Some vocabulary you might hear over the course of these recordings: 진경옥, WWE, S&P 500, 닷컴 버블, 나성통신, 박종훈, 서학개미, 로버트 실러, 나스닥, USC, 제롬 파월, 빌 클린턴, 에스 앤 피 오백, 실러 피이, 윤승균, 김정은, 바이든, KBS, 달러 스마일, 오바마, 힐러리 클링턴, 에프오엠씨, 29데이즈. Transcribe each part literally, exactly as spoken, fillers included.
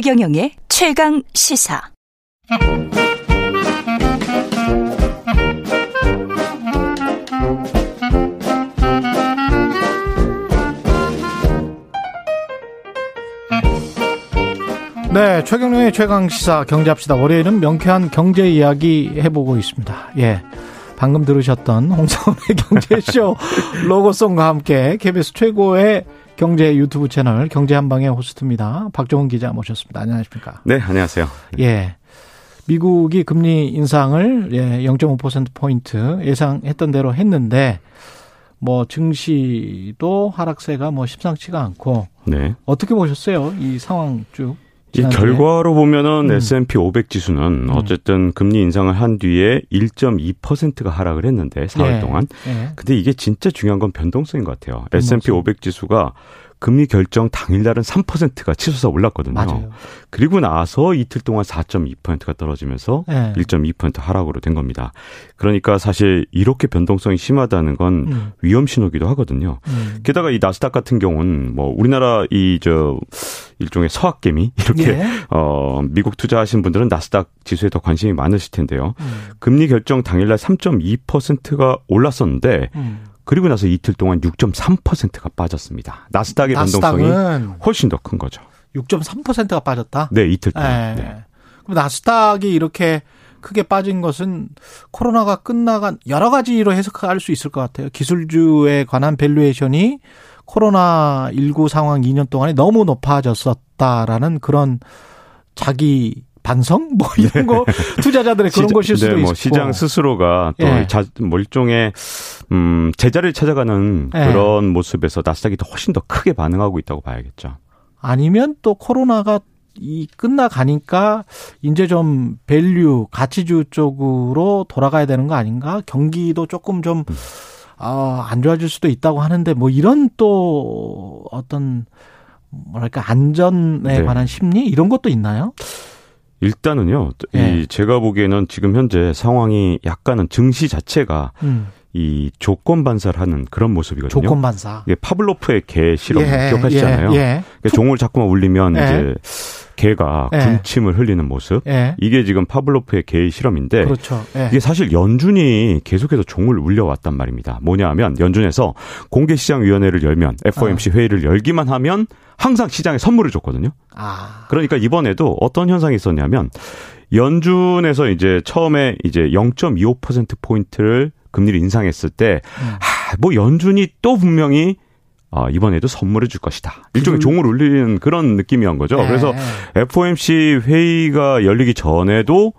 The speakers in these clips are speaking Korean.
최경영의 최강 시사. 네, 최경영의 최강 시사 경제합시다. 월요일은 명쾌한 경제 이야기 해보고 있습니다. 예. 방금 들으셨던 홍성훈의 경제쇼 로고송과 함께 케이비에스 최고의 경제 유튜브 채널 경제 한방의 호스트입니다. 박종훈 기자 모셨습니다. 안녕하십니까? 네, 안녕하세요. 예, 미국이 금리 인상을 예, 영 점 오 퍼센트 포인트 예상했던 대로 했는데 뭐 증시도 하락세가 뭐 심상치가 않고 네. 어떻게 보셨어요? 이 상황 쭉. 이 결과로 보면은 음. 에스 앤 피 오백 지수는 어쨌든 금리 인상을 한 뒤에 일 점 이 퍼센트가 하락을 했는데 사월 네. 동안. 네. 근데 이게 진짜 중요한 건 변동성인 것 같아요. 변동성. 에스 앤 피 오백 지수가 금리 결정 당일날은 삼 퍼센트가 치솟아 올랐거든요. 맞아요. 그리고 나서 이틀 동안 사 점 이 퍼센트가 떨어지면서 네. 일 점 이 퍼센트 하락으로 된 겁니다. 그러니까 사실 이렇게 변동성이 신호하다는 건 음. 위험 신호기도 하거든요. 음. 게다가 이 나스닥 같은 경우는 뭐 우리나라 이 저 일종의 서학개미 이렇게 예. 어 미국 투자하신 분들은 나스닥 지수에 더 관심이 많으실 텐데요. 음. 금리 결정 당일날 삼 점 이 퍼센트가 올랐었는데 음. 그리고 나서 이틀 동안 육 점 삼 퍼센트가 빠졌습니다. 나스닥의 변동성이 훨씬 더 큰 거죠. 육 점 삼 퍼센트가 빠졌다? 네, 이틀 동안. 네. 그럼 나스닥이 이렇게 크게 빠진 것은 코로나가 끝나간 여러 가지로 해석할 수 있을 것 같아요. 기술주에 관한 밸류에이션이 코로나십구 상황 이 년 동안에 너무 높아졌었다라는 그런 자기 반성? 뭐 이런 거 투자자들의 그런 시장, 것일 수도 네, 뭐 있고. 시장 스스로가 또 예. 자, 뭐 일종의 음, 제자를 찾아가는 예. 그런 모습에서 나스닥이 더 훨씬 더 크게 반응하고 있다고 봐야겠죠. 아니면 또 코로나가 이 끝나가니까 이제 좀 밸류, 가치주 쪽으로 돌아가야 되는 거 아닌가? 경기도 조금 좀 음. 어, 안 좋아질 수도 있다고 하는데 뭐 이런 또 어떤 뭐랄까 안전에 네. 관한 심리 이런 것도 있나요? 일단은요, 네. 이 제가 보기에는 지금 현재 상황이 약간은 증시 자체가 음. 이 조건 반사를 하는 그런 모습이거든요. 조건 반사. 이게 파블로프의 개 실험 예, 기억하시잖아요. 예, 예. 그러니까 종을 자꾸만 울리면 예. 이제 개가 예. 군침을 흘리는 모습. 예. 이게 지금 파블로프의 개의 실험인데 그렇죠. 예. 이게 사실 연준이 계속해서 종을 울려왔단 말입니다. 뭐냐 하면 연준에서 공개시장위원회를 열면 에프오엠씨 아. 회의를 열기만 하면 항상 시장에 선물을 줬거든요. 아. 그러니까 이번에도 어떤 현상이 있었냐면 연준에서 이제 처음에 이제 영 점 이오 퍼센트 포인트를 금리를 인상했을 때, 음. 하, 뭐 연준이 또 분명히 어, 이번에도 선물해 줄 것이다. 일종의 음. 종을 울리는 그런 느낌이었던 거죠. 네. 그래서 에프오엠씨 회의가 열리기 전에도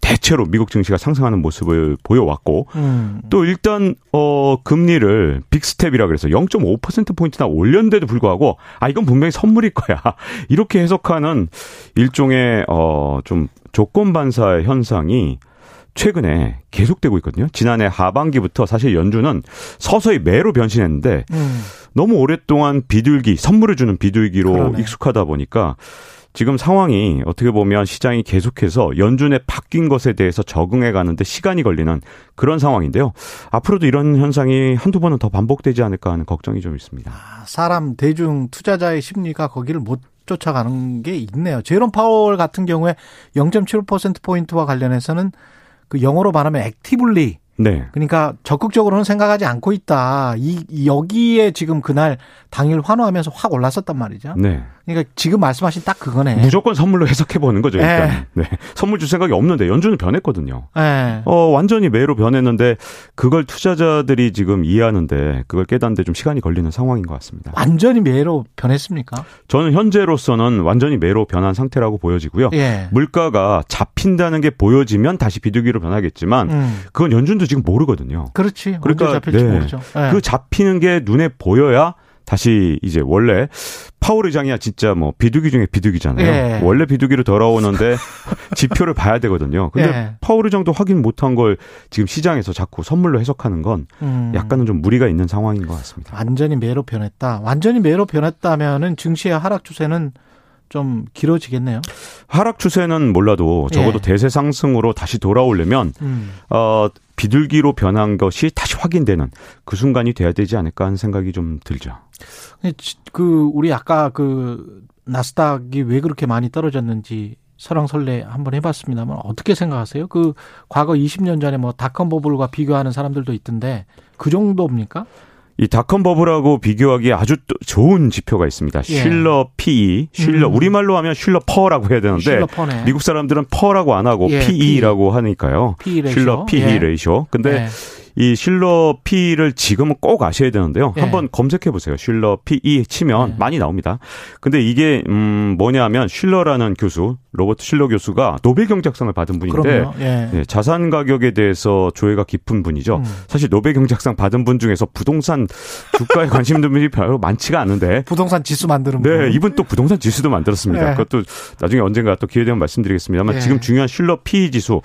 대체로 미국 증시가 상승하는 모습을 보여왔고 음. 또 일단 어, 금리를 빅스텝이라 그래서 영 점 오 퍼센트 포인트나 올렸는데도 불구하고 아 이건 분명히 선물일 거야. 이렇게 해석하는 일종의 어, 좀 조건 반사의 현상이 최근에 계속되고 있거든요. 지난해 하반기부터 사실 연준은 서서히 매로 변신했는데 음. 너무 오랫동안 비둘기, 선물을 주는 비둘기로 그러네. 익숙하다 보니까 지금 상황이 어떻게 보면 시장이 계속해서 연준의 바뀐 것에 대해서 적응해 가는데 시간이 걸리는 그런 상황인데요. 앞으로도 이런 현상이 한두 번은 더 반복되지 않을까 하는 걱정이 좀 있습니다. 아, 사람, 대중, 투자자의 심리가 거기를 못 쫓아가는 게 있네요. 제롬 파월 같은 경우에 영 점 칠오 퍼센트 포인트와 관련해서는 그 영어로 말하면 액티블리. 네. 그러니까 적극적으로는 생각하지 않고 있다. 이 여기에 지금 그날 당일 환호하면서 확 올랐었단 말이죠. 네. 그러니까 지금 말씀하신 딱 그거네. 무조건 선물로 해석해 보는 거죠. 일단. 네. 선물 줄 생각이 없는데 연준은 변했거든요. 네. 어 완전히 매로 변했는데 그걸 투자자들이 지금 이해하는데 그걸 깨닫는데 좀 시간이 걸리는 상황인 것 같습니다. 완전히 매로 변했습니까? 저는 현재로서는 완전히 매로 변한 상태라고 보여지고요. 네. 물가가 잡힌다는 게 보여지면 다시 비둘기로 변하겠지만 음. 그건 연준도 지금 모르거든요. 그렇지. 그러니까 언제 잡힐지 네. 모르죠. 네. 그 잡히는 게 눈에 보여야 다시 이제 원래 파월 의장이야 진짜 뭐 비둘기 중에 비둘기잖아요. 예. 원래 비둘기로 돌아오는데 지표를 봐야 되거든요. 근데 예. 파월 의장도 확인 못한 걸 지금 시장에서 자꾸 선물로 해석하는 건 음. 약간은 좀 무리가 있는 상황인 것 같습니다. 완전히 매로 변했다. 완전히 매로 변했다면은 증시의 하락 추세는 좀 길어지겠네요. 하락 추세는 몰라도 적어도 예. 대세 상승으로 다시 돌아오려면 음. 어 비둘기로 변한 것이 다시 확인되는 그 순간이 돼야 되지 않을까 하는 생각이 좀 들죠. 그 우리 아까 그 나스닥이 왜 그렇게 많이 떨어졌는지 설왕설래 한번 해봤습니다만 어떻게 생각하세요? 그 과거 이십 년 전에 뭐 닷컴 버블과 비교하는 사람들도 있던데 그 정도입니까? 이 닷컴 버블하고 비교하기에 아주 좋은 지표가 있습니다. 예. 실러 피이, 실러 음. 우리말로 하면 실러 퍼라고 해야 되는데 실러 퍼네. 미국 사람들은 퍼라고 안 하고 예. 피이라고 하니까요. 피이 레이쇼. 실러 피이 예. 레이쇼. 근데 예. 이 실러 피이를 지금은 꼭 아셔야 되는데요. 예. 한번 검색해 보세요. 실러 피이 치면 예. 많이 나옵니다. 근데 이게 음 뭐냐면 실러라는 교수, 로버트 실러 교수가 노벨 경제학상을 받은 분인데 예. 예, 자산 가격에 대해서 조예가 깊은 분이죠. 음. 사실 노벨 경제학상 받은 분 중에서 부동산 주가에 관심 있는 분이 별로 많지가 않은데. 부동산 지수 만드는 분. 네, 이분 또 부동산 지수도 만들었습니다. 네. 그것도 나중에 언젠가 또 기회 되면 말씀드리겠습니다만 네. 지금 중요한 실러 피이 지수.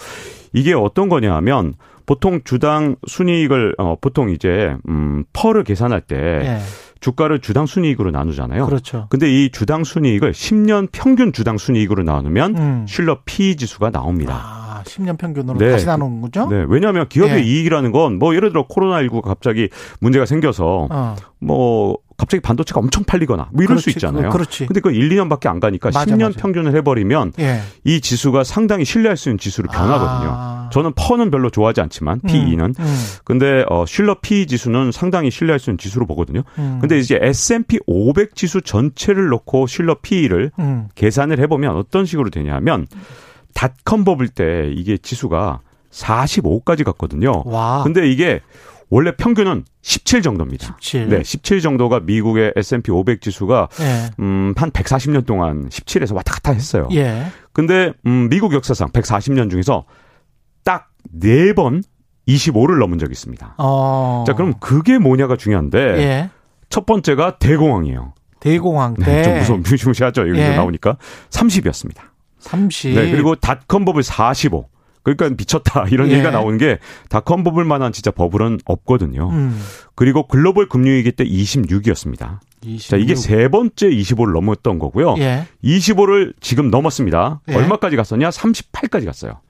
이게 어떤 거냐 하면 보통 주당 순이익을, 어, 보통 이제, 음, 퍼를 계산할 때. 네. 주가를 주당 순이익으로 나누잖아요. 그렇죠. 근데 이 주당 순이익을 십 년 평균 주당 순이익으로 나누면 음. 실러 피이 지수가 나옵니다. 아, 십 년 평균으로 네. 다시 나누는 거죠? 네. 왜냐하면 기업의 예. 이익이라는 건 뭐 예를 들어 코로나십구가 갑자기 문제가 생겨서 어. 뭐 갑자기 반도체가 엄청 팔리거나 뭐 이럴 그렇지, 수 있잖아요. 그렇지. 근데 그 일, 이 년밖에 안 가니까 맞아, 십 년 맞아. 평균을 해버리면 예. 이 지수가 상당히 신뢰할 수 있는 지수로 변하거든요. 아. 저는 퍼는 별로 좋아하지 않지만 음, 피이는. 음. 근데 어, 실러 피이 지수는 상당히 신뢰할 수 있는 지수로 보거든요. 음. 근데 이제 에스 앤 피 오백 지수 전체를 놓고 실러 피이를 음. 계산을 해보면 어떤 식으로 되냐면 닷컴 버블 때 이게 지수가 사십오까지 갔거든요. 와. 근데 이게 원래 평균은 십칠 정도입니다. 십칠. 네, 십칠 정도가 미국의 에스 앤 피 오백 지수가 예. 음, 한 백사십 년 동안 십칠에서 왔다 갔다 했어요. 예. 근데 음, 미국 역사상 백사십 년 중에서 딱 네 번 이십오를 넘은 적이 있습니다. 어. 자, 그럼 그게 뭐냐가 중요한데 예. 첫 번째가 대공황이에요. 대공황 때. 네, 좀 무서운 무시무시하죠. 여기서 예. 나오니까 삼십이었습니다. 삼십. 네, 그리고 닷컴 버블 사십오. 그러니까 미쳤다 이런 예. 얘기가 나오는 게 닷컴 버블만한 진짜 버블은 없거든요. 음. 그리고 글로벌 금융위기 때 이십육이었습니다. 이십육. 자, 이게 세 번째 이십오를 넘었던 거고요. 예. 이십오를 지금 넘었습니다. 예. 얼마까지 갔었냐? 삼십팔까지 갔어요.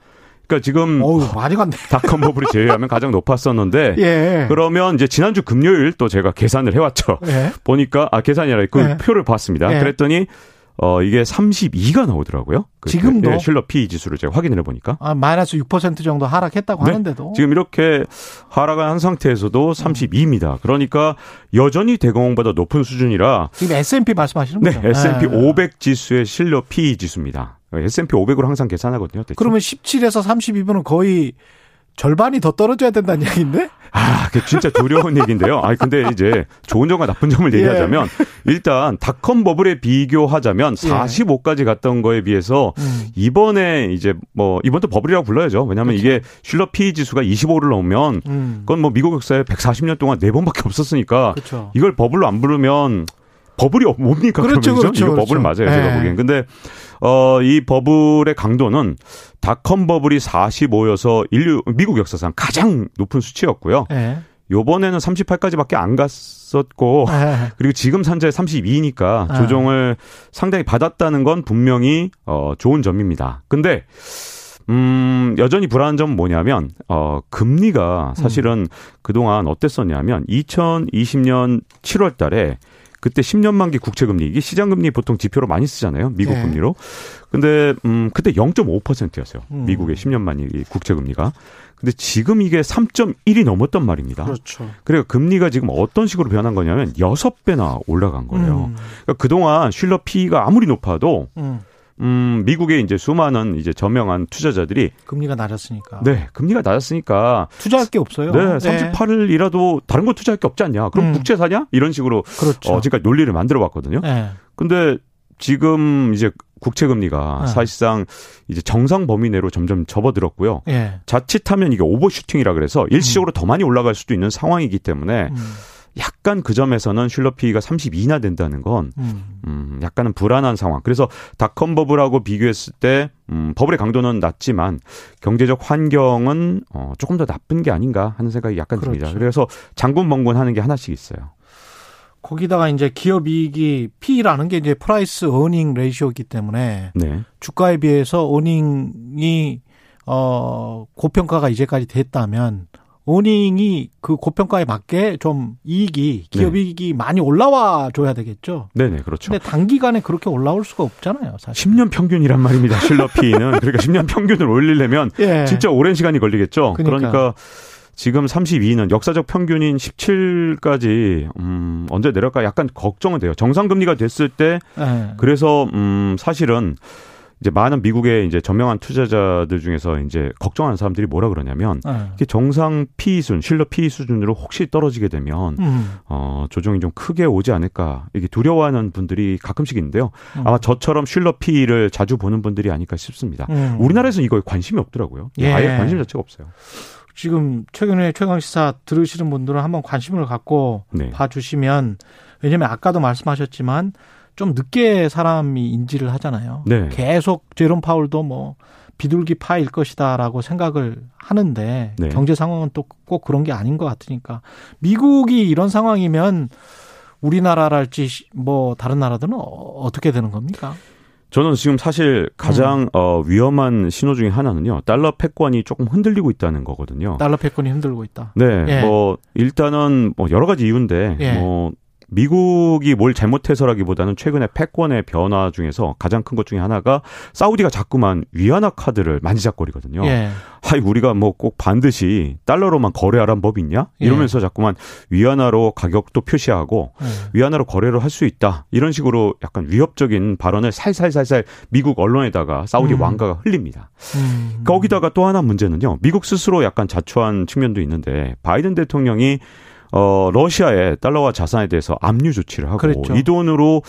그러니까 지금 어우, 많이 갔네. 닷컴 버블을 제외하면 가장 높았었는데 예. 그러면 이제 지난주 금요일 또 제가 계산을 해왔죠. 예. 보니까 아 계산이라 그 예. 표를 봤습니다. 예. 그랬더니 어, 이게 삼십이가 나오더라고요. 지금도? 네, 실러 피이 지수를 제가 확인을 해보니까. 아, 마이너스 육 퍼센트 정도 하락했다고 네. 하는데도. 지금 이렇게 하락한 상태에서도 삼십이입니다. 그러니까 여전히 대공황보다 높은 수준이라. 지금 에스 앤 피 말씀하시는 거죠? 네, 에스 앤 피 네. 오백 지수의 실러 피이 지수입니다. 에스 앤 피 오백으로 항상 계산하거든요. 대충. 그러면 십칠에서 삼십이 분은 거의 절반이 더 떨어져야 된다는 얘기인데? 아, 그 진짜 두려운 얘기인데요. 아, 근데 이제 좋은 점과 나쁜 점을 얘기하자면 예. 일단 닷컴 버블에 비교하자면 사십오까지 갔던 거에 비해서 음. 이번에 이제 뭐 이번도 버블이라고 불러야죠. 왜냐하면 그렇죠. 이게 실러 피이 지수가 이십오를 넘으면 그건 뭐 미국 역사에 백사십 년 동안 네 번밖에 없었으니까 그렇죠. 이걸 버블로 안 부르면. 버블이 뭡니까? 그렇죠, 그렇죠. 이거 버블 그렇죠. 맞아요, 네. 제가 보기엔. 근데, 어, 이 버블의 강도는 닷컴 버블이 사십오여서 인류, 미국 역사상 가장 높은 수치였고요. 네. 요번에는 삼십팔까지밖에 안 갔었고, 네. 그리고 지금 산자에 삼십이니까 네. 조정을 상당히 받았다는 건 분명히, 어, 좋은 점입니다. 근데, 음, 여전히 불안한 점은 뭐냐면, 어, 금리가 사실은 음. 그동안 어땠었냐면, 이천이십 년 칠월 달에 그때 십 년 만기 국채금리, 이게 시장금리 보통 지표로 많이 쓰잖아요. 미국 예. 금리로. 근데, 음, 그때 영 점 오 퍼센트였어요. 음. 미국의 십 년 만기 국채금리가. 근데 지금 이게 삼 점 일이 넘었단 말입니다. 그렇죠. 그러니까 금리가 지금 어떤 식으로 변한 거냐면 여섯 배나 올라간 거예요. 음. 그러니까 그동안 실러 피이가 아무리 높아도, 음. 음, 미국의 이제 수많은 이제 저명한 투자자들이. 금리가 낮았으니까. 네, 금리가 낮았으니까. 투자할 게 없어요. 네, 삼십팔일이라도 네. 다른 거 투자할 게 없지 않냐. 그럼 음. 국채 사냐? 이런 식으로. 그렇죠. 어, 지금까지 논리를 만들어 봤거든요. 네. 근데 지금 이제 국채금리가 네. 사실상 이제 정상 범위 내로 점점 접어들었고요. 네. 자칫하면 이게 오버슈팅이라 그래서 일시적으로 음. 더 많이 올라갈 수도 있는 상황이기 때문에. 음. 약간 그 점에서는 실러 피이가 삼십이나 된다는 건 음, 약간은 불안한 상황. 그래서 닷컴 버블하고 비교했을 때 음, 버블의 강도는 낮지만 경제적 환경은 어, 조금 더 나쁜 게 아닌가 하는 생각이 약간 그렇죠. 듭니다. 그래서 장군멍군 하는 게 하나씩 있어요. 거기다가 이제 기업 이익이 피이라는 게 이제 프라이스 어닝 레이쇼이기 때문에 네. 주가에 비해서 어닝이 어, 고평가가 이제까지 됐다면 어닝이 그 고평가에 맞게 좀 이익이, 기업 네. 이익이 많이 올라와 줘야 되겠죠. 네네, 그렇죠. 근데 단기간에 그렇게 올라올 수가 없잖아요, 사실. 십 년 평균이란 말입니다, 실러 피이는. 그러니까 십 년 평균을 올리려면 예. 진짜 오랜 시간이 걸리겠죠. 그러니까. 그러니까 지금 삼십이는 역사적 평균인 십칠까지, 음, 언제 내려갈까 약간 걱정은 돼요. 정상금리가 됐을 때, 예. 그래서, 음, 사실은, 이제 많은 미국의 이제 저명한 투자자들 중에서 이제 걱정하는 사람들이 뭐라 그러냐면 네. 이게 정상 피이 수준, 실러 피이 수준으로 혹시 떨어지게 되면 음. 어, 조정이 좀 크게 오지 않을까 이게 두려워하는 분들이 가끔씩 있는데요. 음. 아마 저처럼 실러 피이를 자주 보는 분들이 아닐까 싶습니다. 음. 우리나라에서는 이거에 관심이 없더라고요. 예. 아예 관심 자체가 없어요. 지금 최근에 최강시사 들으시는 분들은 한번 관심을 갖고 네. 봐주시면 왜냐하면 아까도 말씀하셨지만 좀 늦게 사람이 인지를 하잖아요. 네. 계속 제롬 파월도 뭐 비둘기 파일 것이다라고 생각을 하는데 네. 경제 상황은 또 꼭 그런 게 아닌 것 같으니까 미국이 이런 상황이면 우리나라랄지 뭐 다른 나라들은 어떻게 되는 겁니까? 저는 지금 사실 가장 음. 어, 위험한 신호 중에 하나는요. 달러 패권이 조금 흔들리고 있다는 거거든요. 달러 패권이 흔들고 있다. 네. 예. 뭐 일단은 뭐 여러 가지 이유인데 예. 뭐 미국이 뭘 잘못해서라기보다는 최근에 패권의 변화 중에서 가장 큰 것 중에 하나가 사우디가 자꾸만 위안화 카드를 만지작거리거든요. 예. 아이 우리가 뭐 꼭 반드시 달러로만 거래하란 법이 있냐? 이러면서 예. 자꾸만 위안화로 가격도 표시하고 예. 위안화로 거래를 할 수 있다. 이런 식으로 약간 위협적인 발언을 살살살살 미국 언론에다가 사우디 음. 왕가가 흘립니다. 음. 거기다가 또 하나 문제는요. 미국 스스로 약간 자초한 측면도 있는데 바이든 대통령이 어, 러시아의 달러와 자산에 대해서 압류 조치를 하고 그랬죠. 이 돈으로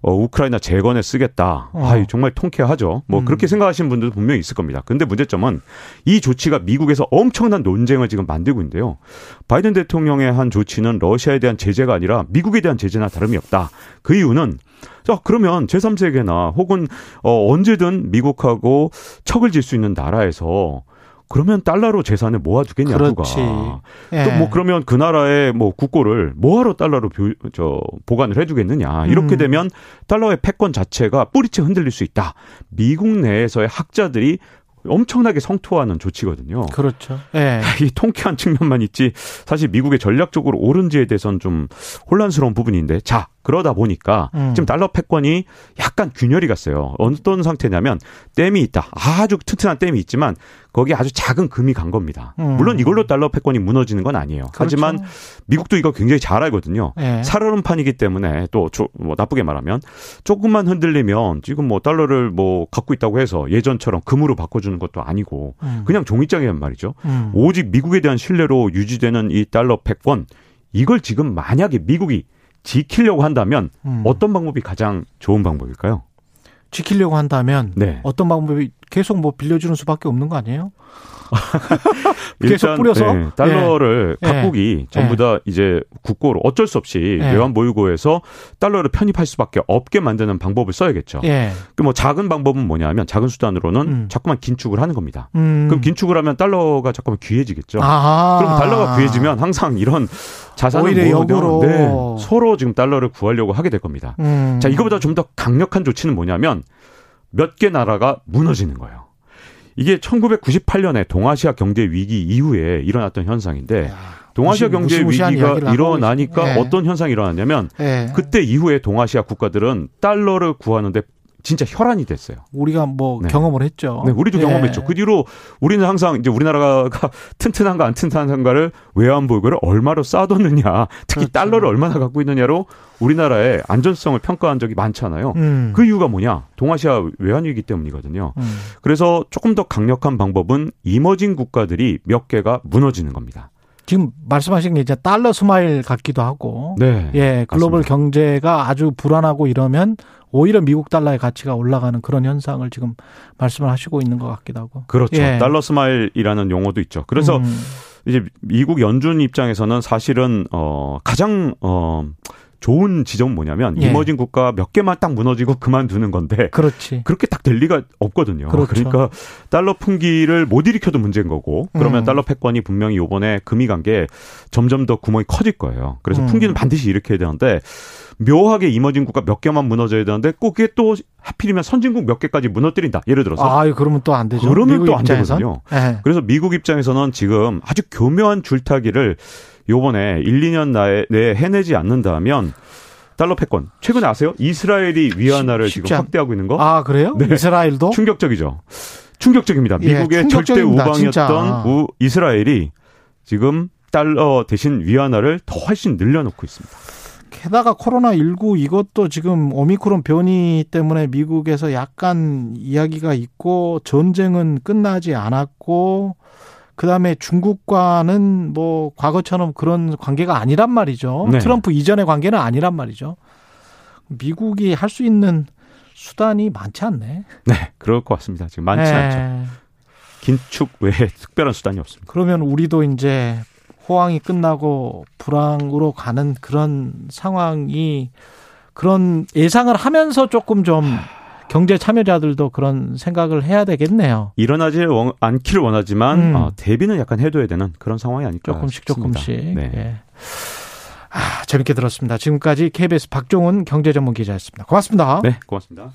어, 우크라이나 재건에 쓰겠다. 어. 아이, 정말 통쾌하죠. 뭐 음. 그렇게 생각하시는 분들도 분명히 있을 겁니다. 근데 문제점은 이 조치가 미국에서 엄청난 논쟁을 지금 만들고 있는데요. 바이든 대통령의 한 조치는 러시아에 대한 제재가 아니라 미국에 대한 제재나 다름이 없다. 그 이유는 자, 그러면 제삼 세계나 혹은 어, 언제든 미국하고 척을 질 수 있는 나라에서 그러면 달러로 재산을 모아두겠냐, 누가. 예. 또 뭐 그러면 그 나라의 뭐 국고를 뭐하러 달러로 보, 저, 보관을 해두겠느냐. 이렇게 음. 되면 달러의 패권 자체가 뿌리째 흔들릴 수 있다. 미국 내에서의 학자들이 엄청나게 성토하는 조치거든요. 그렇죠. 예. 이 통쾌한 측면만 있지 사실 미국의 전략적으로 옳은지에 대해서는 좀 혼란스러운 부분인데 자 그러다 보니까 음. 지금 달러 패권이 약간 균열이 갔어요. 어떤 상태냐면 댐이 있다. 아주 튼튼한 댐이 있지만 거기에 아주 작은 금이 간 겁니다. 음. 물론 이걸로 달러 패권이 무너지는 건 아니에요. 그렇죠. 하지만 미국도 이거 굉장히 잘 알거든요. 예. 살얼음판이기 때문에 또 뭐 나쁘게 말하면 조금만 흔들리면 지금 뭐 달러를 뭐 갖고 있다고 해서 예전처럼 금으로 바꿔주는 것도 아니고 음. 그냥 종이장이란 말이죠. 음. 오직 미국에 대한 신뢰로 유지되는 이 달러 패권 이걸 지금 만약에 미국이 지키려고 한다면 음. 어떤 방법이 가장 좋은 방법일까요? 지키려고 한다면 네. 어떤 방법이 계속 뭐 빌려주는 수밖에 없는 거 아니에요? 계속 일단, 뿌려서 네. 달러를 네. 각국이 네. 전부 다 이제 국고로 어쩔 수 없이 네. 외환 보유고에서 달러를 편입할 수밖에 없게 만드는 방법을 써야겠죠. 네. 그 뭐 작은 방법은 뭐냐면 작은 수단으로는 음. 자꾸만 긴축을 하는 겁니다. 음. 그럼 긴축을 하면 달러가 자꾸만 귀해지겠죠. 아하. 그럼 달러가 귀해지면 항상 이런 자산을 모으면 네. 서로 지금 달러를 구하려고 하게 될 겁니다. 음. 자 이거보다 좀 더 강력한 조치는 뭐냐면 몇 개 나라가 무너지는 거예요. 이게 천구백구십팔 년에 동아시아 경제 위기 이후에 일어났던 현상인데 동아시아 경제 위기가 일어나니까 네. 어떤 현상이 일어났냐면 네. 그때 이후에 동아시아 국가들은 달러를 구하는데 진짜 혈안이 됐어요. 우리가 뭐 네. 경험을 했죠. 네, 우리도 예. 경험했죠. 그 뒤로 우리는 항상 이제 우리나라가 튼튼한가 안 튼튼한가를 외환 보유고를 얼마로 쌓아뒀느냐, 특히 그렇죠. 달러를 얼마나 갖고 있느냐로 우리나라의 안전성을 평가한 적이 많잖아요. 음. 그 이유가 뭐냐? 동아시아 외환 위기 때문이거든요. 음. 그래서 조금 더 강력한 방법은 이머징 국가들이 몇 개가 무너지는 겁니다. 지금 말씀하신 게 이제 달러 스마일 같기도 하고, 네, 예, 글로벌 맞습니다. 경제가 아주 불안하고 이러면. 오히려 미국 달러의 가치가 올라가는 그런 현상을 지금 말씀을 하시고 있는 것 같기도 하고. 그렇죠. 예. 달러 스마일이라는 용어도 있죠. 그래서 음. 이제 미국 연준 입장에서는 사실은 어 가장 어 좋은 지점은 뭐냐면 예. 이머징 국가 몇 개만 딱 무너지고 그만두는 건데 그렇지. 그렇게 딱 될 리가 없거든요. 그렇죠. 그러니까 달러 풍기를 못 일으켜도 문제인 거고 그러면 음. 달러 패권이 분명히 이번에 금이 간 게 점점 더 구멍이 커질 거예요. 그래서 음. 풍기는 반드시 일으켜야 되는데 묘하게 이머징 국가 몇 개만 무너져야 되는데 꼭 그게 또 하필이면 선진국 몇 개까지 무너뜨린다. 예를 들어서. 아, 그러면 또 안 되죠. 그러면 또 안 되거든요. 네. 그래서 미국 입장에서는 지금 아주 교묘한 줄타기를 요번에 일, 이 년 내에 해내지 않는다면 달러 패권. 최근에 아세요? 이스라엘이 위안화를 쉽, 지금 확대하고 있는 거? 아, 그래요? 네. 이스라엘도? 충격적이죠. 충격적입니다. 미국의 예, 절대 우방이었던 우, 이스라엘이 지금 달러 대신 위안화를 더 훨씬 늘려놓고 있습니다. 게다가 코로나십구 이것도 지금 오미크론 변이 때문에 미국에서 약간 이야기가 있고 전쟁은 끝나지 않았고 그다음에 중국과는 뭐 과거처럼 그런 관계가 아니란 말이죠. 네. 트럼프 이전의 관계는 아니란 말이죠. 미국이 할 수 있는 수단이 많지 않네. 네. 그럴 것 같습니다. 지금 많지 네. 않죠. 긴축 외에 특별한 수단이 없습니다. 그러면 우리도 이제 호황이 끝나고 불황으로 가는 그런 상황이 그런 예상을 하면서 조금 좀 경제 참여자들도 그런 생각을 해야 되겠네요. 일어나지 않기를 원하지만 음. 어, 대비는 약간 해둬야 되는 그런 상황이 아닐까 조금씩 싶습니다. 조금씩. 네. 네. 아, 재밌게 들었습니다. 지금까지 케이비에스 박종훈 경제전문기자였습니다. 고맙습니다. 네, 고맙습니다.